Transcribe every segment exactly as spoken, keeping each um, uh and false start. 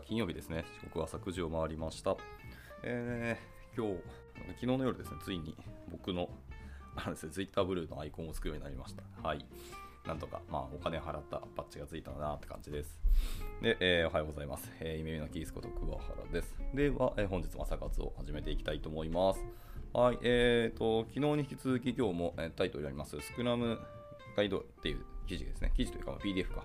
が金曜日ですね。時刻は朝くじを回りました。えー、今日、昨日の夜ですね、ついに僕のあれですね、Twitter ブルーのアイコンをつくようになりました。はい。なんとか、まあ、お金払ったバッジがついたなって感じです。で、えー、おはようございます。えー、イメミのキースこと桑原です。では、えー、本日も朝活を始めていきたいと思います。はい、えーと、昨日に引き続き今日も、えー、タイトルにあります、スクラムガイドっていう記事ですね。記事というか、ピーディーエフ か。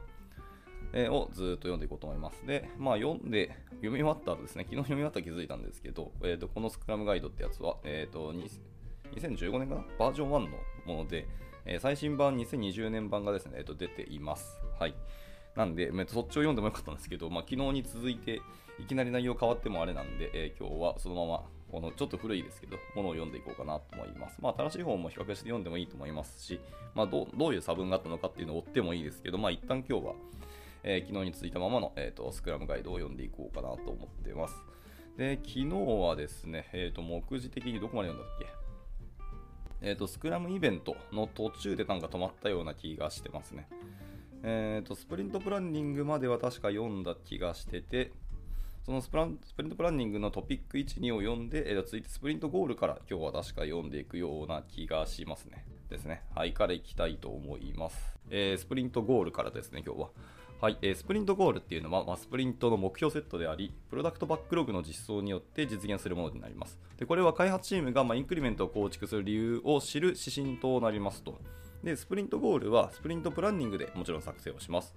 をずっと読んでいこうと思います。で、まあ読んで、読み終わった後ですね、昨日読み終わったら気づいたんですけど、えー、とこのスクラムガイドってやつは、えー、とにせんじゅうごねんかなバージョンワンのもので、えー、最新版にせんにじゅうねん版がですね、えー、と出ています。はい。なんで、そっちを読んでもよかったんですけど、まあ、昨日に続いていきなり内容変わってもあれなんで、えー、今日はそのままこのちょっと古いですけど、ものを読んでいこうかなと思います。まあ、新しい本も比較して読んでもいいと思いますし、まあ、どう、どういう差分があったのかっていうのを追ってもいいですけど、まあ、一旦今日は、えー、昨日に続いたままの、えー、とスクラムガイドを読んでいこうかなと思っています。で、昨日はですね、えー、と目次的にどこまで読んだっけえー、とスクラムイベントの途中でなんか止まったような気がしてますね。えー、とスプリントプランニングまでは確か読んだ気がしてて、そのスプラン、スプリントプランニングのトピックいち、にを読んで、えー、と続いてスプリントゴールから今日は確か読んでいくような気がしますね。ですね。はい、からいきたいと思います。えー、スプリントゴールからですね、今日は。はい、えー、スプリントゴールっていうのは、まあ、スプリントの目標セットであり、プロダクトバックログの実装によって実現するものになります。で、これは開発チームが、まあ、インクリメントを構築する理由を知る指針となりますと。で、スプリントゴールはスプリントプランニングでもちろん作成をします。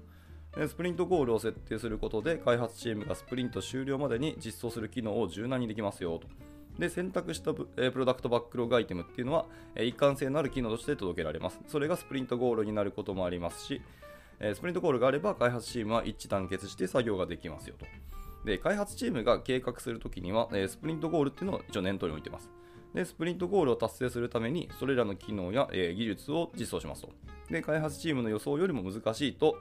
で、スプリントゴールを設定することで、開発チームがスプリント終了までに実装する機能を柔軟にできますよと。で、選択したプロダクトバックログアイテムっていうのは、一貫性のある機能として届けられます。それがスプリントゴールになることもありますし、スプリントゴールがあれば開発チームは一致団結して作業ができますよと。で、開発チームが計画するときにはスプリントゴールっていうのを一応念頭に置いてます。で、スプリントゴールを達成するためにそれらの機能や技術を実装しますと。で、開発チームの予想よりも難しいと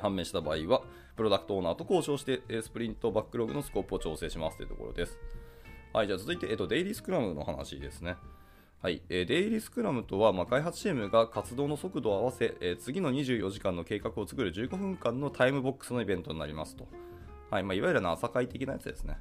判明した場合はプロダクトオーナーと交渉してスプリントバックログのスコープを調整しますというところです。はい、じゃあ続いて、えっと、デイリースクラムの話ですね。はい、デイリースクラムとは、まあ、開発チームが活動の速度を合わせ、えー、次のにじゅうよじかんの計画を作るじゅうごふんかんのタイムボックスのイベントになりますと。はい、まあ、いわゆる朝会的なやつですね。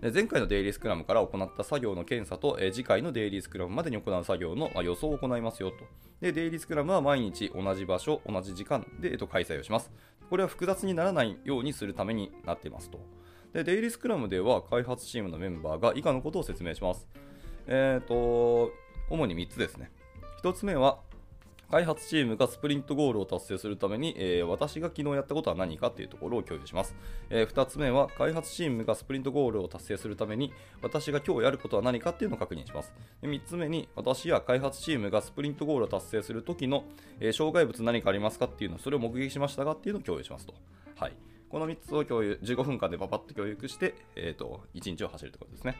で、前回のデイリースクラムから行った作業の検査と、えー、次回のデイリースクラムまでに行う作業の、まあ、予想を行いますよと。で、デイリースクラムは毎日同じ場所、同じ時間で、えー、と開催をします。これは複雑にならないようにするためになっていますと。で、デイリースクラムでは開発チームのメンバーが以下のことを説明します。えーと主にみっつですね。ひとつめは、開発チームがスプリントゴールを達成するために、えー、私が昨日やったことは何かというところを共有します。えー、ふたつめは、開発チームがスプリントゴールを達成するために、私が今日やることは何かというのを確認します。で、みっつめに、私や開発チームがスプリントゴールを達成するときの、えー、障害物何かありますかっていうの、それを目撃しましたがっていうのを共有しますと。はい。このみっつを共有、じゅうごふんかんでパパッと共有して、えーと、いちにちを走るということですね。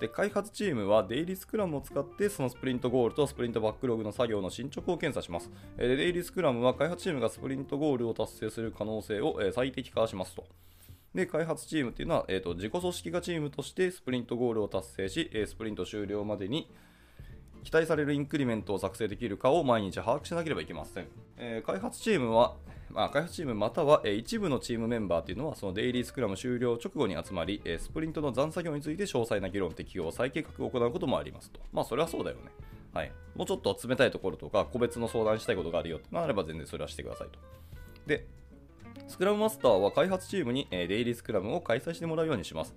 で、開発チームはデイリースクラムを使ってそのスプリントゴールとスプリントバックログの作業の進捗を検査します。で、デイリースクラムは開発チームがスプリントゴールを達成する可能性を最適化しますと。で、開発チームというのは、えーと、自己組織がチームとしてスプリントゴールを達成し、スプリント終了までに期待されるインクリメントを作成できるかを毎日把握しなければいけません。えー、開発チームは、まあ、開発チームまたは、えー、一部のチームメンバーというのはそのデイリースクラム終了直後に集まり、えー、スプリントの残作業について詳細な議論適用再計画を行うこともありますと。まあ、それはそうだよね。はい。もうちょっと詰めたいところとか個別の相談したいことがあるよってなれば全然それはしてくださいと。で、スクラムマスターは開発チームに、えー、デイリースクラムを開催してもらうようにします。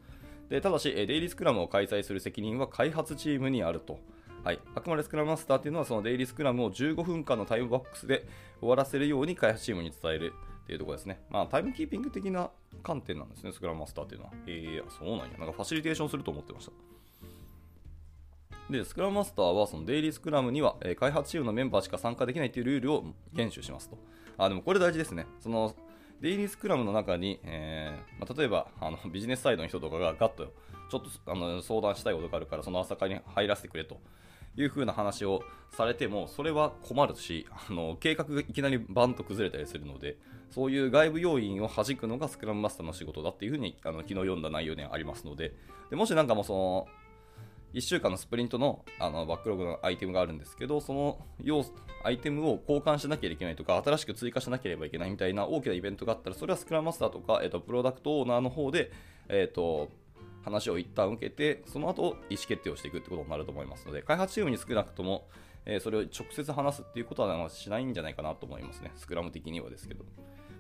で、ただし、えー、デイリースクラムを開催する責任は開発チームにあると。はい、あくまでスクラムマスターというのはそのデイリースクラムをじゅうごふんかんのタイムボックスで終わらせるように開発チームに伝えるというところですね。まあ、タイムキーピング的な観点なんですね、スクラムマスターというのは。えー、そうなんや。なんかファシリテーションすると思ってました。で、スクラムマスターはそのデイリースクラムには開発チームのメンバーしか参加できないというルールを厳守しますと。あ、でもこれ大事ですね。そのデイリースクラムの中に、えーまあ、例えばあのビジネスサイドの人とかがガッとちょっとあの相談したいことがあるからその朝会に入らせてくれという風な話をされてもそれは困るし、あの計画がいきなりバンと崩れたりするので、そういう外部要因を弾くのがスクラムマスターの仕事だっていう風にあの昨日読んだ内容にありますの で, でもしなんかもうそのいっしゅうかんのスプリント の, あのバックログのアイテムがあるんですけど、その要アイテムを交換しなきゃいけないとか、新しく追加しなければいけないみたいな大きなイベントがあったら、それはスクラムマスターとか、えー、とプロダクトオーナーの方で、えー、と話を一旦受けて、その後意思決定をしていくってことになると思いますので、開発チームに少なくとも、えー、それを直接話すっていうことはしないんじゃないかなと思いますね、スクラム的にはですけど。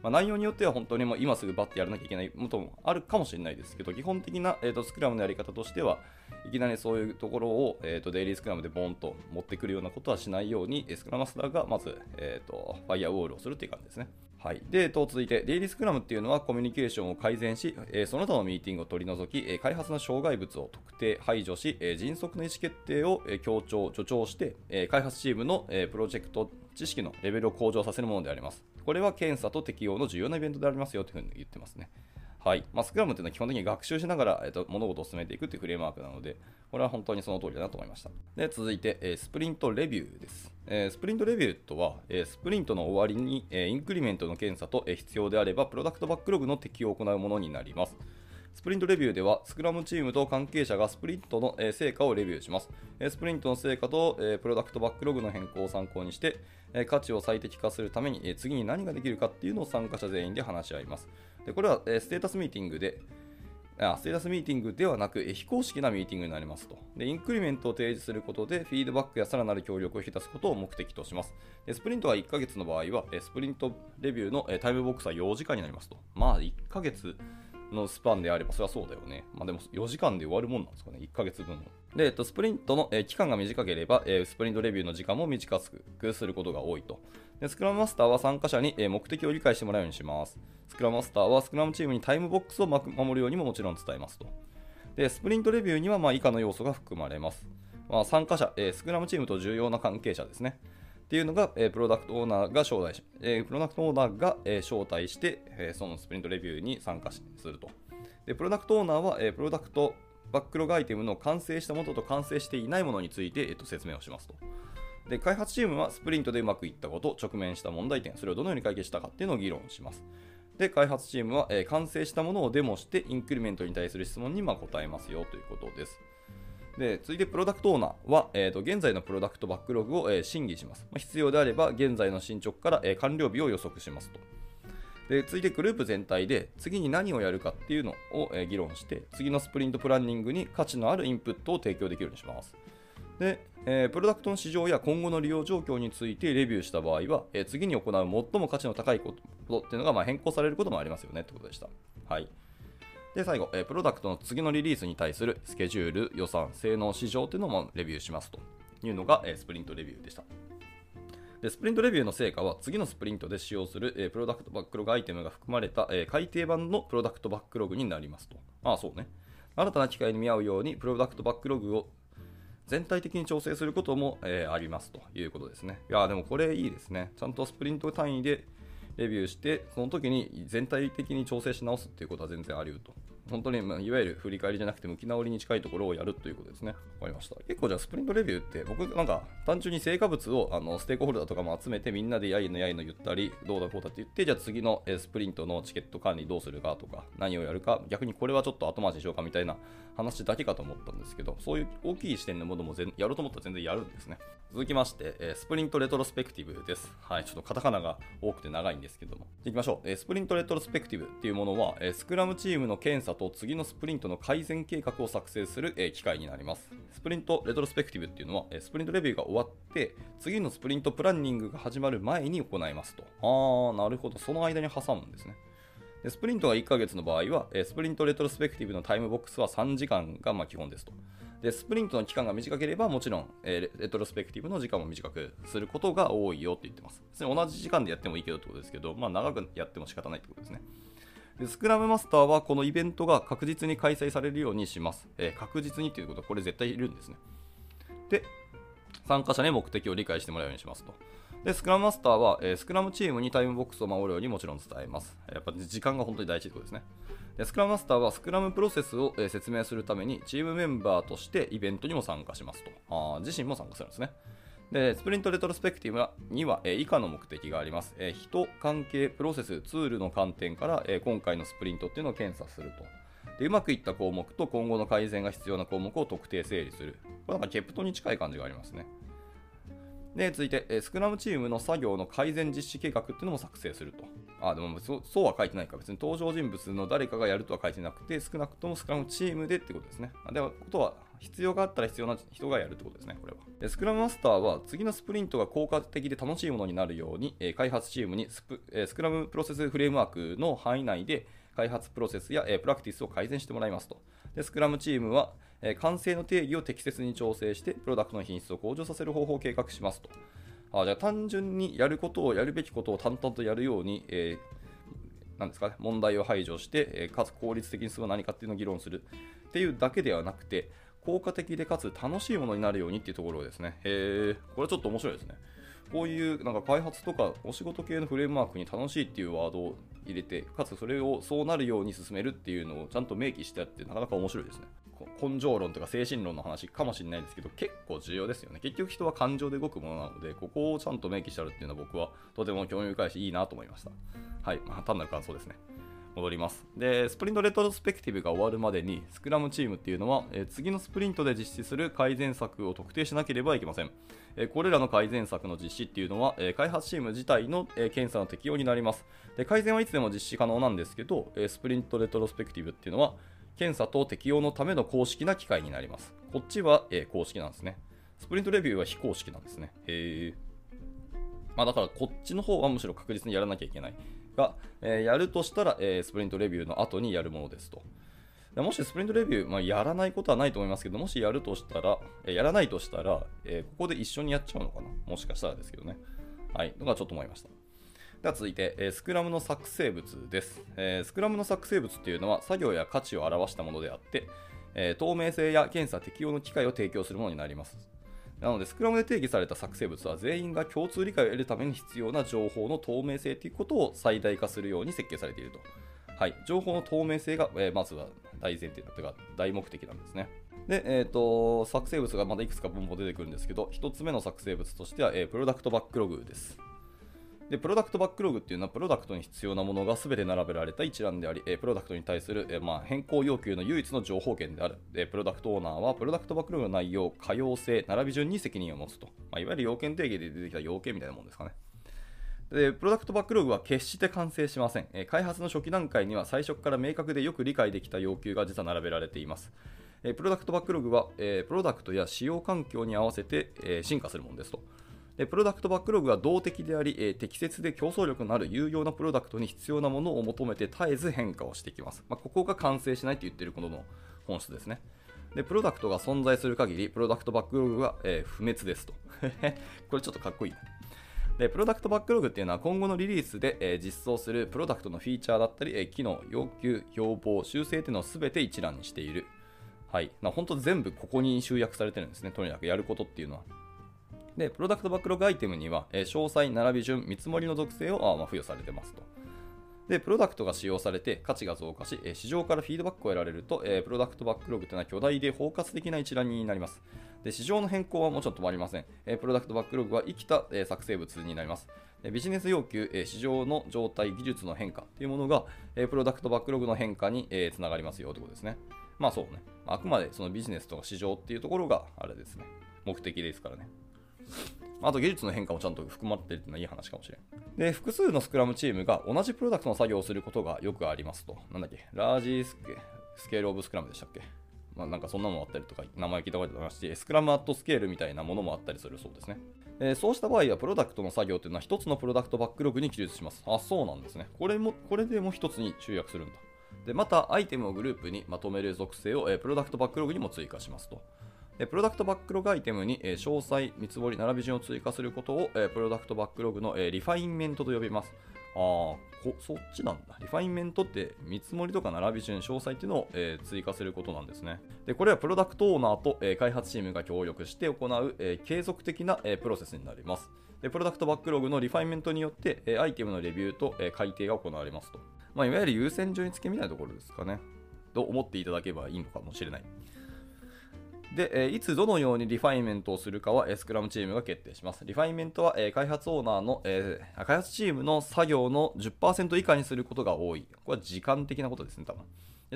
まあ、内容によっては本当にもう今すぐバッてやらなきゃいけないこともあるかもしれないですけど、基本的な、えー、とスクラムのやり方としては、いきなりそういうところを、えー、とデイリースクラムでボーンと持ってくるようなことはしないように、スクラムマスターがまず、えー、とファイアウォールをするという感じですね。はい、で、えー、と続いて、デイリースクラムっていうのはコミュニケーションを改善し、えー、その他のミーティングを取り除き、えー、開発の障害物を特定、排除し、えー、迅速な意思決定を、えー、強調、助長して、えー、開発チームの、えー、プロジェクト知識のレベルを向上させるものであります。これは検査と適用の重要なイベントでありますよというふうに言ってますね。はい。まあ、スクラムというのは基本的に学習しながら、えっと、物事を進めていくというフレームワークなので、これは本当にその通りだなと思いました。で、続いて、えー、スプリントレビューです。えー、スプリントレビューとは、えー、スプリントの終わりに、えー、インクリメントの検査と、えー、必要であれば、プロダクトバックログの適用を行うものになります。スプリントレビューでは、スクラムチームと関係者がスプリントの成果をレビューします。スプリントの成果とプロダクトバックログの変更を参考にして、価値を最適化するために次に何ができるかっていうのを参加者全員で話し合います。で、これはステータスミーティングで、あ、ステータスミーティングではなく、非公式なミーティングになりますと。で、インクリメントを提示することで、フィードバックやさらなる協力を引き出すことを目的とします。で、スプリントはいっかげつの場合は、スプリントレビューのタイムボックスはよじかんになりますと。まあ、いっかげつのスパンであればそれはそうだよね。まあ、でもよじかんで終わるもんなんですかね、いっかげつぶんの。で、えっと、スプリントの、えー、期間が短ければ、えー、スプリントレビューの時間も短くすることが多いと。で、スクラムマスターは参加者に、えー、目的を理解してもらうようにします。スクラムマスターはスクラムチームにタイムボックスを守るようにももちろん伝えますと。で、スプリントレビューにはまあ以下の要素が含まれます。まあ、参加者、えー、スクラムチームと重要な関係者ですね。っていうのが、えー、プロダクトオーナーが招待し、えー、プロダクトオーナーが、えー、招待して、えー、そのスプリントレビューに参加すると。で、プロダクトオーナーは、えー、プロダクトバックログアイテムの完成したものと完成していないものについて、えー、と説明をしますと。で、開発チームはスプリントでうまくいったこと、直面した問題点、それをどのように解決したかっていうのを議論します。で、開発チームは、えー、完成したものをデモして、インクリメントに対する質問にまあ答えますよということです。で、続いてプロダクトオーナーは、えー、と現在のプロダクトバックログを、えー、審議します。まあ、必要であれば現在の進捗から、えー、完了日を予測しますと。で、続いてグループ全体で次に何をやるかっていうのを、えー、議論して、次のスプリントプランニングに価値のあるインプットを提供できるようにします。で、えー、プロダクトの市場や今後の利用状況についてレビューした場合は、えー、次に行う最も価値の高いことっていうのがまあ変更されることもありますよねってことでした。はい。で、最後、えー、プロダクトの次のリリースに対するスケジュール、予算、性能、市場というのもレビューしますというのが、えー、スプリントレビューでした。で、スプリントレビューの成果は次のスプリントで使用する、えー、プロダクトバックログアイテムが含まれた、えー、改訂版のプロダクトバックログになりますと。ああ、そうね。新たな機会に見合うようにプロダクトバックログを全体的に調整することも、えー、ありますということですね。いやー、でもこれいいですね。ちゃんとスプリント単位でレビューして、その時に全体的に調整し直すっていうことは全然あり得ると。本当に、まあ、いわゆる振り返りじゃなくて、向き直りに近いところをやるということですね。わかりました。結構じゃあ、スプリントレビューって、僕なんか単純に成果物をあのステークホルダーとかも集めて、みんなでやいのやいの言ったり、どうだこうだって言って、じゃあ次のスプリントのチケット管理どうするかとか、何をやるか、逆にこれはちょっと後回ししようかみたいな話だけかと思ったんですけど、そういう大きい視点のものも全やろうと思ったら全然やるんですね。続きまして、スプリントレトロスペクティブです。はい、ちょっとカタカナが多くて長いんですけども。いきましょう。スプリントレトロスペクティブっていうものは、スクラムチームの検査と次のスプリントの改善計画を作成する機会になります。スプリントレトロスペクティブっていうのは、スプリントレビューが終わって、次のスプリントプランニングが始まる前に行いますと。あー、なるほど。その間に挟むんですね。で、スプリントがいっかげつの場合は、スプリントレトロスペクティブのタイムボックスはさんじかんがまあ基本ですと。で、スプリントの期間が短ければ、もちろんレトロスペクティブの時間も短くすることが多いよって言ってます。別に同じ時間でやってもいいけどってことですけど、まあ長くやっても仕方ないってことですね。で、スクラムマスターはこのイベントが確実に開催されるようにします。えー、確実にということはこれ絶対いるんですね。で、参加者に目的を理解してもらうようにしますと。で、スクラムマスターは、えー、スクラムチームにタイムボックスを守るようにもちろん伝えます。やっぱ時間が本当に大事ということですね。で、スクラムマスターはスクラムプロセスを、えー、説明するためにチームメンバーとしてイベントにも参加しますと。あー、自身も参加するんですね。で、スプリントレトロスペクティブには、えー、以下の目的があります。えー、人、関係、プロセス、ツールの観点から、えー、今回のスプリントっていうのを検査すると。でうまくいった項目と今後の改善が必要な項目を特定整理する。これなんかケプトに近い感じがありますね。で、続いて、スクラムチームの作業の改善実施計画っていうのも作成すると。あ、でもそ、そうは書いてないか。別に登場人物の誰かがやるとは書いてなくて、少なくともスクラムチームでってことですね。では、ことは、必要があったら必要な人がやるってことですね、これは。で、スクラムマスターは、次のスプリントが効果的で楽しいものになるように、開発チームにスプ、スクラムプロセスフレームワークの範囲内で、開発プロセスやプラクティスを改善してもらいますと。で、スクラムチームは、完成の定義を適切に調整して、プロダクトの品質を向上させる方法を計画しますと。あ、じゃあ単純にやることを、やるべきことを淡々とやるように、えー、なんですかね、問題を排除して、えー、かつ効率的に進む何かっていうのを議論するっていうだけではなくて、効果的でかつ楽しいものになるようにっていうところですね。へえ、これちょっと面白いですね。こういうなんか開発とかお仕事系のフレームワークに楽しいっていうワードを入れて、かつそれをそうなるように進めるっていうのをちゃんと明記してあって、なかなか面白いですね。根性論とか精神論の話かもしれないですけど、結構重要ですよね。結局人は感情で動くものなので、ここをちゃんと明記してあるっていうのは僕はとても興味深いし、いいなと思いました。はい、まあ、単なる感想ですね。戻ります。で、スプリントレトロスペクティブが終わるまでに、スクラムチームっていうのは、えー、次のスプリントで実施する改善策を特定しなければいけません。えー、これらの改善策の実施っていうのは、えー、開発チーム自体の、えー、検査の適用になります。で、改善はいつでも実施可能なんですけど、えー、スプリントレトロスペクティブっていうのは、検査と適用のための公式な機会になります。こっちは、えー、公式なんですね。スプリントレビューは非公式なんですね。へー。まあ、だからこっちの方はむしろ確実にやらなきゃいけないが、えー、やるとしたら、えー、スプリントレビューの後にやるものですと。で、もしスプリントレビュー、まあ、やらないことはないと思いますけど、もしやるとしたら、えー、やらないとしたら、えー、ここで一緒にやっちゃうのかな、もしかしたらですけどね。はい、のがちょっと思いました。では続いて、えー、スクラムの作成物です、えー。スクラムの作成物というのは作業や価値を表したものであって、えー、透明性や検査適用の機会を提供するものになります。なので、スクラムで定義された作成物は全員が共通理解を得るために必要な情報の透明性ということを最大化するように設計されていると。はい、情報の透明性が、えー、まずは大前提というか大目的なんですね。で、えーと、作成物がまだいくつかボンボン出てくるんですけど、ひとつめの作成物としては、えー、プロダクトバックログです。で、プロダクトバックログっていうのは、プロダクトに必要なものが全て並べられた一覧であり、プロダクトに対する、まあ、変更要求の唯一の情報源である。プロダクトオーナーは、プロダクトバックログの内容、可用性、並び順に責任を持つと。まあ、いわゆる要件定義で出てきた要件みたいなもんですかね。で、プロダクトバックログは決して完成しません。開発の初期段階には最初から明確でよく理解できた要求が実は並べられています。プロダクトバックログは、プロダクトや使用環境に合わせて進化するものですと。で、プロダクトバックログは動的であり、えー、適切で競争力のある有用なプロダクトに必要なものを求めて絶えず変化をしていきます。まあ、ここが完成しないと言っていることの本質ですね。で、プロダクトが存在する限り、プロダクトバックログは、えー、不滅ですと。これちょっとかっこいいね。で、プロダクトバックログっていうのは、今後のリリースで、えー、実装するプロダクトのフィーチャーだったり、えー、機能、要求、要望、修正っていうのを全て一覧にしている。はい。な、本当全部ここに集約されてるんですね。とにかくやることっていうのは。で、プロダクトバックログアイテムには、えー、詳細、並び順、見積もりの属性をあ、まあ、付与されてますと。で、プロダクトが使用されて価値が増加し、えー、市場からフィードバックを得られると、えー、プロダクトバックログというのは巨大で包括的な一覧になります。で、市場の変更はもうちょっと止まりません。えー、プロダクトバックログは生きた、えー、作成物になります。で、ビジネス要求、えー、市場の状態、技術の変化というものが、えー、プロダクトバックログの変化に、えー、つながりますよということですね。まあそうね。あくまでそのビジネスとか市場っていうところがあれですね。目的ですからね。あと技術の変化もちゃんと含まれているというのはいい話かもしれん。で、複数のスクラムチームが同じプロダクトの作業をすることがよくありますと。なんだっけ、ラージスケ、スケールオブスクラムでしたっけ。まあ、なんかそんなのもあったりとか、名前聞いたことありますし、スクラムアットスケールみたいなものもあったりするそうですね。えー、そうした場合は、プロダクトの作業というのはひとつのプロダクトバックログに記述します。あ、そうなんですね。これも、これでもひとつに集約するんだ。で、また、アイテムをグループにまとめる属性を、えー、プロダクトバックログにも追加しますと。プロダクトバックログアイテムに詳細、見積もり、並び順を追加することをプロダクトバックログのリファインメントと呼びます。ああ、そっちなんだ。リファインメントって見積もりとか並び順、詳細っていうのを追加することなんですね。で、これはプロダクトオーナーと開発チームが協力して行う継続的なプロセスになります。で、プロダクトバックログのリファインメントによってアイテムのレビューと改定が行われますと。まあ、いわゆる優先順位付けみたいなところですかね。と思っていただければいいのかもしれない。で、いつどのようにリファインメントをするかはスクラムチームが決定します。リファインメントは開発オーナーの、開発チームの作業の じゅっパーセント 以下にすることが多い。これは時間的なことですね、多分。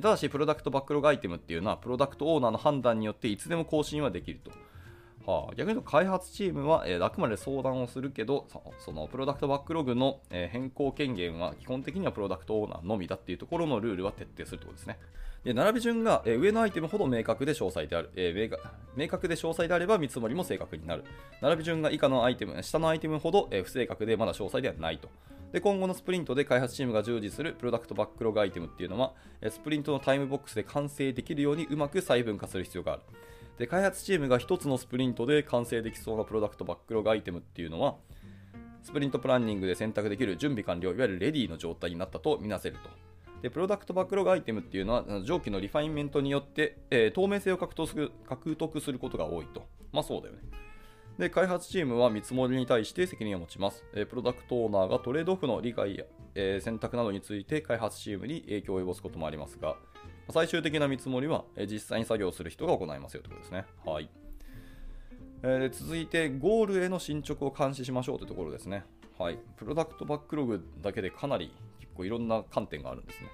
ただしプロダクトバックログアイテムっていうのはプロダクトオーナーの判断によっていつでも更新はできると。はあ、逆に言うと開発チームは、えー、あくまで相談をするけど、そのプロダクトバックログの、えー、変更権限は基本的にはプロダクトオーナーのみだっていうところのルールは徹底するところですね。で、並び順が、えー、上のアイテムほど明確で詳細である、えー、明, 明確で詳細であれば見積もりも正確になる。並び順が以下のアイテム、下のアイテムほど、えー、不正確でまだ詳細ではないと。で、今後のスプリントで開発チームが従事するプロダクトバックログアイテムっていうのは、えー、スプリントのタイムボックスで完成できるようにうまく細分化する必要がある。で、開発チームがひとつのスプリントで完成できそうなプロダクトバックログアイテムっていうのは、スプリントプランニングで選択できる準備完了、いわゆるレディーの状態になったとみなせると。で、プロダクトバックログアイテムっていうのは、上記のリファインメントによって、えー、透明性を獲得する、獲得することが多いと。まあそうだよね。で、開発チームは見積もりに対して責任を持ちます。えー、プロダクトオーナーがトレードオフの理解や、えー、選択などについて開発チームに影響を及ぼすこともありますが、最終的な見積もりは実際に作業する人が行いますよということですね。はい。えー、続いて、ゴールへの進捗を監視しましょうというところですね。はい。プロダクトバックログだけでかなり結構いろんな観点があるんですね。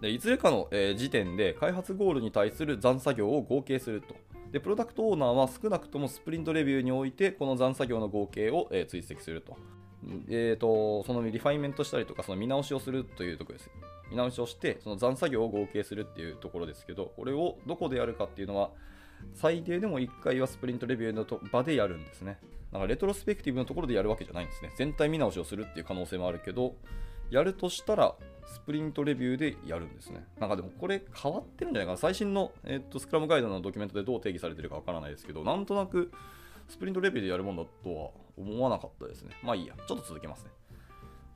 で、いずれかの、えー、時点で開発ゴールに対する残作業を合計すると。で、プロダクトオーナーは少なくともスプリントレビューにおいてこの残作業の合計を、えー、追跡すると。えーと、そのリファインメントしたりとか、その見直しをするというところです。見直しをして、その残作業を合計するっていうところですけど、これをどこでやるかっていうのは、最低でもいっかいはスプリントレビューの場でやるんですね。なんかレトロスペクティブのところでやるわけじゃないんですね。全体見直しをするっていう可能性もあるけど、やるとしたら、スプリントレビューでやるんですね。なんかでもこれ変わってるんじゃないかな。最新の、えーと、スクラムガイドのドキュメントでどう定義されてるかわからないですけど、なんとなく、スプリントレビューでやるものだとは思わなかったですね。まあいいや、ちょっと続けますね。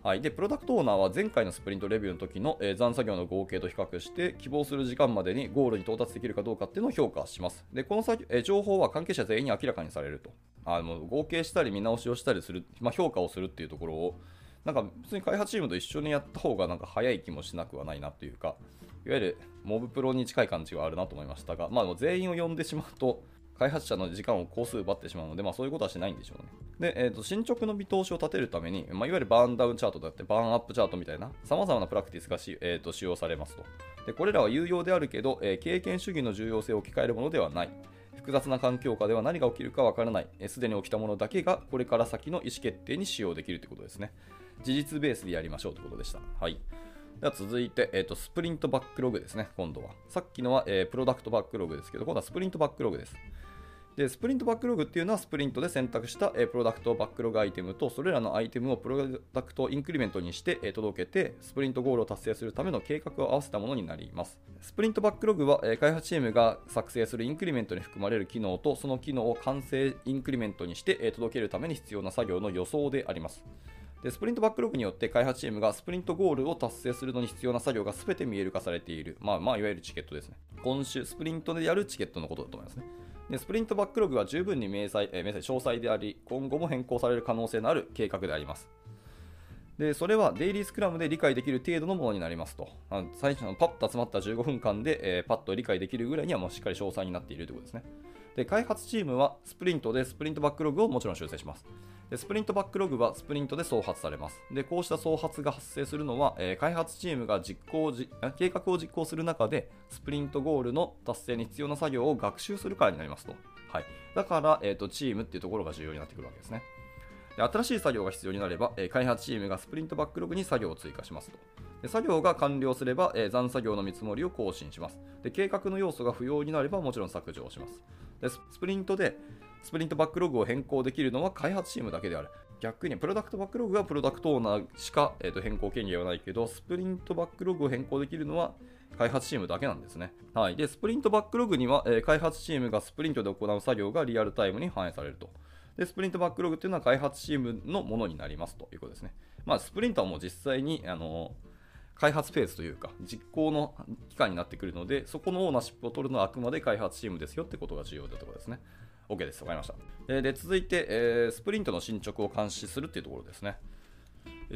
はい。で、プロダクトオーナーは前回のスプリントレビューの時の、えー、残作業の合計と比較して、希望する時間までにゴールに到達できるかどうかっていうのを評価します。で、この作業、えー、情報は関係者全員に明らかにされると。あの合計したり見直しをしたりする、まあ、評価をするっていうところを、なんか普通に開発チームと一緒にやった方がなんか早い気もしなくはないなというか、いわゆるモブプロに近い感じがあるなと思いましたが、まあでも全員を呼んでしまうと、開発者の時間を個数奪ってしまうので、まあ、そういうことはしないんでしょうね。で、えー、と進捗の見通しを立てるために、まあ、いわゆるバーンダウンチャートだってバーンアップチャートみたいなさまざまなプラクティスがし、えー、と使用されますと。で、これらは有用であるけど、えー、経験主義の重要性を置き換えるものではない。複雑な環境下では何が起きるかわからない。すでに起きたものだけがこれから先の意思決定に使用できるということですね。事実ベースでやりましょうということでした。はい。では続いて、えーと、スプリントバックログですね、今度は。さっきのは、えー、プロダクトバックログですけど、今度はスプリントバックログです。で、スプリントバックログっていうのは、スプリントで選択した、えー、プロダクトバックログアイテムと、それらのアイテムをプロダクトインクリメントにして、えー、届けて、スプリントゴールを達成するための計画を合わせたものになります。スプリントバックログは、えー、開発チームが作成するインクリメントに含まれる機能と、その機能を完成インクリメントにして、えー、届けるために必要な作業の予想であります。で、スプリントバックログによって開発チームがスプリントゴールを達成するのに必要な作業が全て見える化されている。まあまあ、いわゆるチケットですね。今週、スプリントでやるチケットのことだと思いますね。で、スプリントバックログは十分に明細、えー、明細詳細であり、今後も変更される可能性のある計画であります。で、それはデイリースクラムで理解できる程度のものになりますと。あの最初のパッと集まったじゅうごふんかんで、えー、パッと理解できるぐらいにはもうしっかり詳細になっているということですね。で、開発チームはスプリントでスプリントバックログをもちろん修正します。で、スプリントバックログはスプリントで総発されます。で、こうした総発が発生するのは、えー、開発チームが実行じ計画を実行する中で、スプリントゴールの達成に必要な作業を学習するからになりますと。はい。だから、えーと、チームっていうところが重要になってくるわけですね。で、新しい作業が必要になれば、えー、開発チームがスプリントバックログに作業を追加しますと。で、作業が完了すれば、えー、残作業の見積もりを更新します。で、計画の要素が不要になればもちろん削除をします。で、スプリントでスプリントバックログを変更できるのは開発チームだけである。逆にプロダクトバックログはプロダクトオーナーしか、えー、と変更権限はないけど、スプリントバックログを変更できるのは開発チームだけなんですね。はい。で、スプリントバックログには、えー、開発チームがスプリントで行う作業がリアルタイムに反映されると。で、スプリントバックログというのは開発チームのものになりますということですね。まあ、スプリントはもう実際に、あのー、開発フェーズというか、実行の期間になってくるので、そこのオーナーシップを取るのはあくまで開発チームですよってことが重要だということですね。OK です。わかりました。で、続いて、えー、スプリントの進捗を監視するというところですね。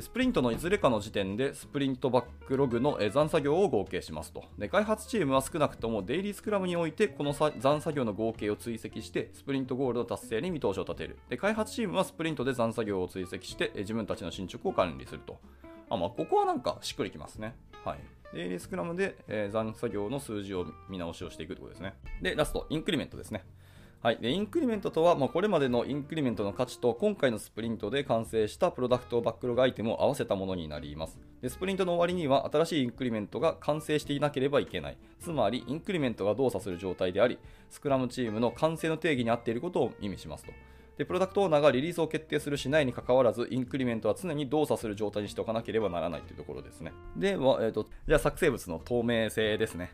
スプリントのいずれかの時点でスプリントバックログの残作業を合計しますと。で、開発チームは少なくともデイリースクラムにおいてこの残作業の合計を追跡してスプリントゴールの達成に見通しを立てる。で、開発チームはスプリントで残作業を追跡して自分たちの進捗を管理すると。あ、まあ、ここはなんかしっくりきますね。はい。で、エーエルエススクラムで、えー、残作業の数字を見直しをしていくということですね。で、ラスト、インクリメントですね。はい、でインクリメントとは、まあ、これまでのインクリメントの価値と今回のスプリントで完成したプロダクトバックログアイテムを合わせたものになります。でスプリントの終わりには新しいインクリメントが完成していなければいけない。つまりインクリメントが動作する状態であり、スクラムチームの完成の定義に合っていることを意味しますと。でプロダクトオーナーがリリースを決定するしないにかかわらず、インクリメントは常に動作する状態にしておかなければならないというところですね。では、えーと、じゃあ作成物の透明性ですね。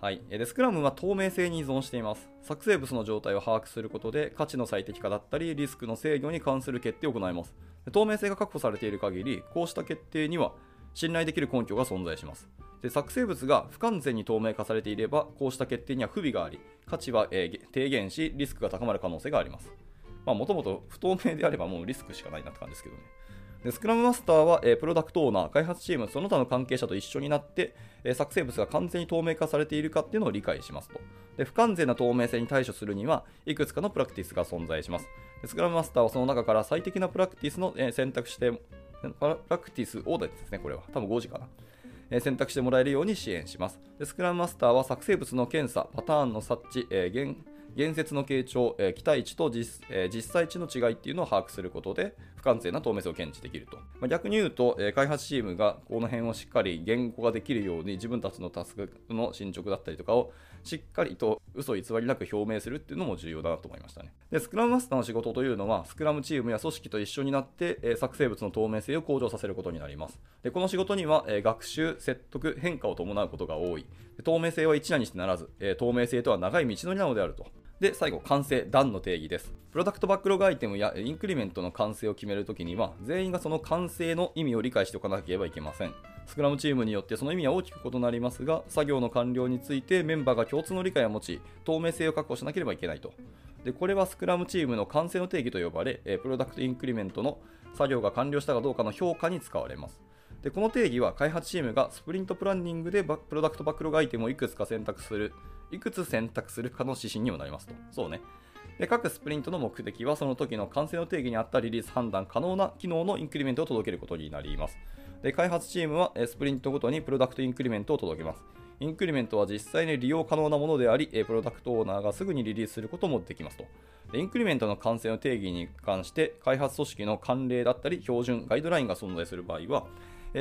はい、でスクラムは透明性に依存しています。作成物の状態を把握することで価値の最適化だったりリスクの制御に関する決定を行います。透明性が確保されている限り、こうした決定には信頼できる根拠が存在します。で作成物が不完全に透明化されていれば、こうした決定には不備があり、価値は、えー、低減しリスクが高まる可能性があります。もともと不透明であればもうリスクしかないなって感じですけどね。でスクラムマスターは、えー、プロダクトオーナー、開発チーム、その他の関係者と一緒になって、えー、作成物が完全に透明化されているかっていうのを理解しますと。で不完全な透明性に対処するにはいくつかのプラクティスが存在します。でスクラムマスターはその中から最適なプラクティスの、えー、選択してプラクティスをですね、これは多分ごじかな、えー、選択してもらえるように支援します。でスクラムマスターは作成物の検査、パターンの察知、えー、現言説の傾聴、えー、期待値と 実,、えー、実際値の違いっていうのを把握することで不完全な透明性を検知できると。まあ、逆に言うと、えー、開発チームがこの辺をしっかり言語化できるように、自分たちのタスクの進捗だったりとかをしっかりと嘘偽りなく表明するっていうのも重要だなと思いましたね。でスクラムマスターの仕事というのは、スクラムチームや組織と一緒になって、えー、作成物の透明性を向上させることになります。でこの仕事には、えー、学習、説得、変化を伴うことが多い。で透明性は一夜にしてならず、えー、透明性とは長い道のりなのであると。で最後、完成、段の定義です。プロダクトバックログアイテムやインクリメントの完成を決めるときには、全員がその完成の意味を理解しておかなければいけません。スクラムチームによってその意味は大きく異なりますが、作業の完了についてメンバーが共通の理解を持ち、透明性を確保しなければいけないと。でこれはスクラムチームの完成の定義と呼ばれ、プロダクトインクリメントの作業が完了したかどうかの評価に使われます。でこの定義は開発チームがスプリントプランニングでプロダクトバックログアイテムをいくつか選択するいくつ選択するかの指針にもなりますと。そうね。で各スプリントの目的は、その時の完成の定義にあったリリース判断可能な機能のインクリメントを届けることになります。で開発チームはスプリントごとにプロダクトインクリメントを届けます。インクリメントは実際に利用可能なものであり、プロダクトオーナーがすぐにリリースすることもできますと。でインクリメントの完成の定義に関して、開発組織の慣例だったり標準ガイドラインが存在する場合は、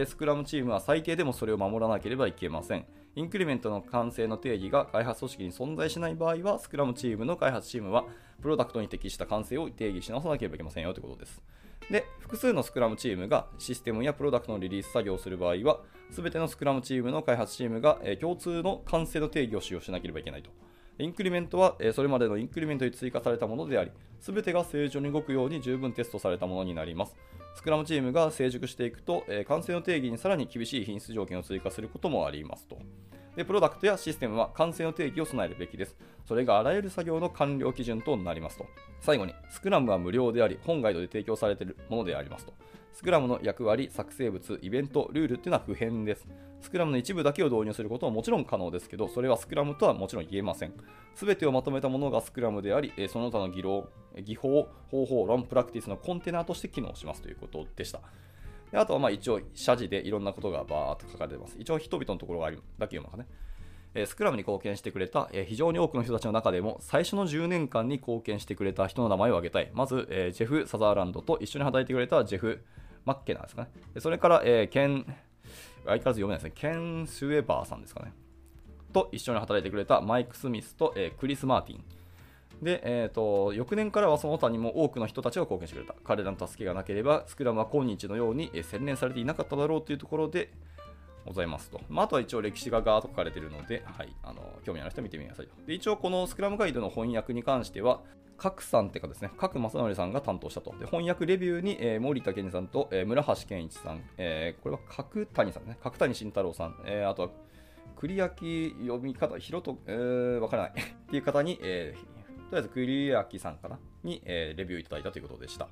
スクラムチームは最低でもそれを守らなければいけません。インクリメントの完成の定義が開発組織に存在しない場合は、スクラムチームの開発チームはプロダクトに適した完成を定義し直さなければいけませんよということです。で、複数のスクラムチームがシステムやプロダクトのリリース作業をする場合は、全てのスクラムチームの開発チームが共通の完成の定義を使用しなければいけないと。インクリメントはそれまでのインクリメントに追加されたものであり、全てが正常に動くように十分テストされたものになります。スクラムチームが成熟していくと、えー、完成の定義にさらに厳しい品質条件を追加することもありますと。で、プロダクトやシステムは完成の定義を備えるべきです。それがあらゆる作業の完了基準となりますと。最後に、スクラムは無料であり、本ガイドで提供されているものでありますと。スクラムの役割、作成物、イベント、ルールっていうのは不変です。スクラムの一部だけを導入することはもちろん可能ですけど、それはスクラムとはもちろん言えません。すべてをまとめたものがスクラムであり、その他の技能、技法、方法論、プラクティスのコンテナとして機能しますということでした。であとはまあ一応、謝辞でいろんなことがバーっと書かれてます。一応、人々のところがあるだけ読むかね。スクラムに貢献してくれた非常に多くの人たちの中でも、最初のじゅうねんかんに貢献してくれた人の名前を挙げたい。まず、ジェフ・サザーランドと一緒に働いてくれたジェフ・マッケナーですかね。それから、ケン、相変わらず読めないですね。ケン・スウェバーさんですかね。と一緒に働いてくれたマイク・スミスとクリス・マーティン。で、えーと、翌年からはその他にも多くの人たちが貢献してくれた。彼らの助けがなければ、スクラムは今日のように洗練されていなかっただろうというところでございますと。まあ、あとは一応歴史がガーッと書かれているので、はい、あの興味ある人は見てみてくださいと。で、一応このスクラムガイドの翻訳に関しては、角さんってかですね、角正則さんが担当したと。で、翻訳レビューに、えー、森田健二さんと、えー、村橋健一さん、えー、これは角谷さんね、角谷慎太郎さん、えー、あとは栗焼読み方、ひろと、えー、わからないっていう方に、えー、とりあえず栗焼さんかなに、えー、レビューいただいたということでした。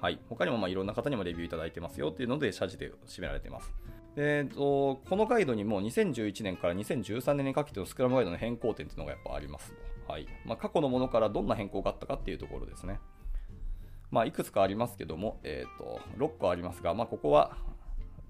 はい、他にもまあいろんな方にもレビューいただいてますよっていうので、謝辞で締められています。えー、とこのガイドにもにせんじゅういちねんからにせんじゅうさんねんにかけてのスクラムガイドの変更点というのがやっぱありますと、はい。まあ、過去のものからどんな変更があったかっていうところですね。まあ、いくつかありますけども、えー、とろっこありますが、まあ、ここは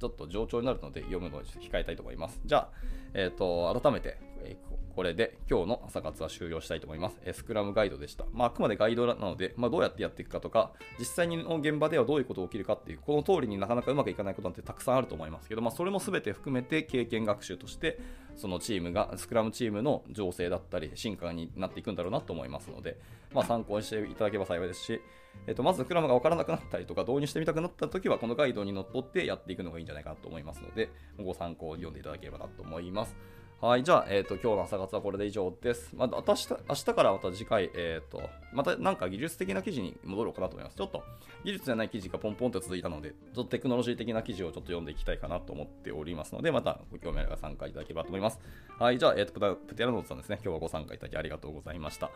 ちょっと冗長になるので読むのを控えたいと思います。じゃあ、えー、と改めて、えー、これで今日の朝活は終了したいと思います。えー、スクラムガイドでした。まあ、あくまでガイドなので、まあ、どうやってやっていくかとか、実際の現場ではどういうことが起きるかっていう、この通りになかなかうまくいかないことなんてたくさんあると思いますけど、まあ、それも全て含めて経験学習として、そのチームが、スクラムチームの情勢だったり、進化になっていくんだろうなと思いますので、まあ、参考にしていただければ幸いですし、えー、とまずスクラムが分からなくなったりとか、導入してみたくなったときは、このガイドにのっとってやっていくのがいいんじゃないかなと思いますので、ご参考に読んでいただければなと思います。はい、じゃあ、えー、と今日の朝活はこれで以上です。また明日、明日からまた次回、えー、とまたなんか技術的な記事に戻ろうかなと思います。ちょっと技術じゃない記事がポンポンと続いたので、ちょっとテクノロジー的な記事をちょっと読んでいきたいかなと思っておりますので、またご興味あれば参加いただければと思います。はい、じゃあ、えー、とプテラノートさんですね、今日はご参加いただきありがとうございました。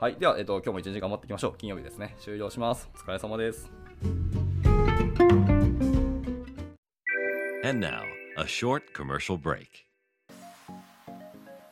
はい、では、えー、と今日も一日頑張っていきましょう。金曜日ですね、終了します。お疲れ様です。And now, a short commercial break.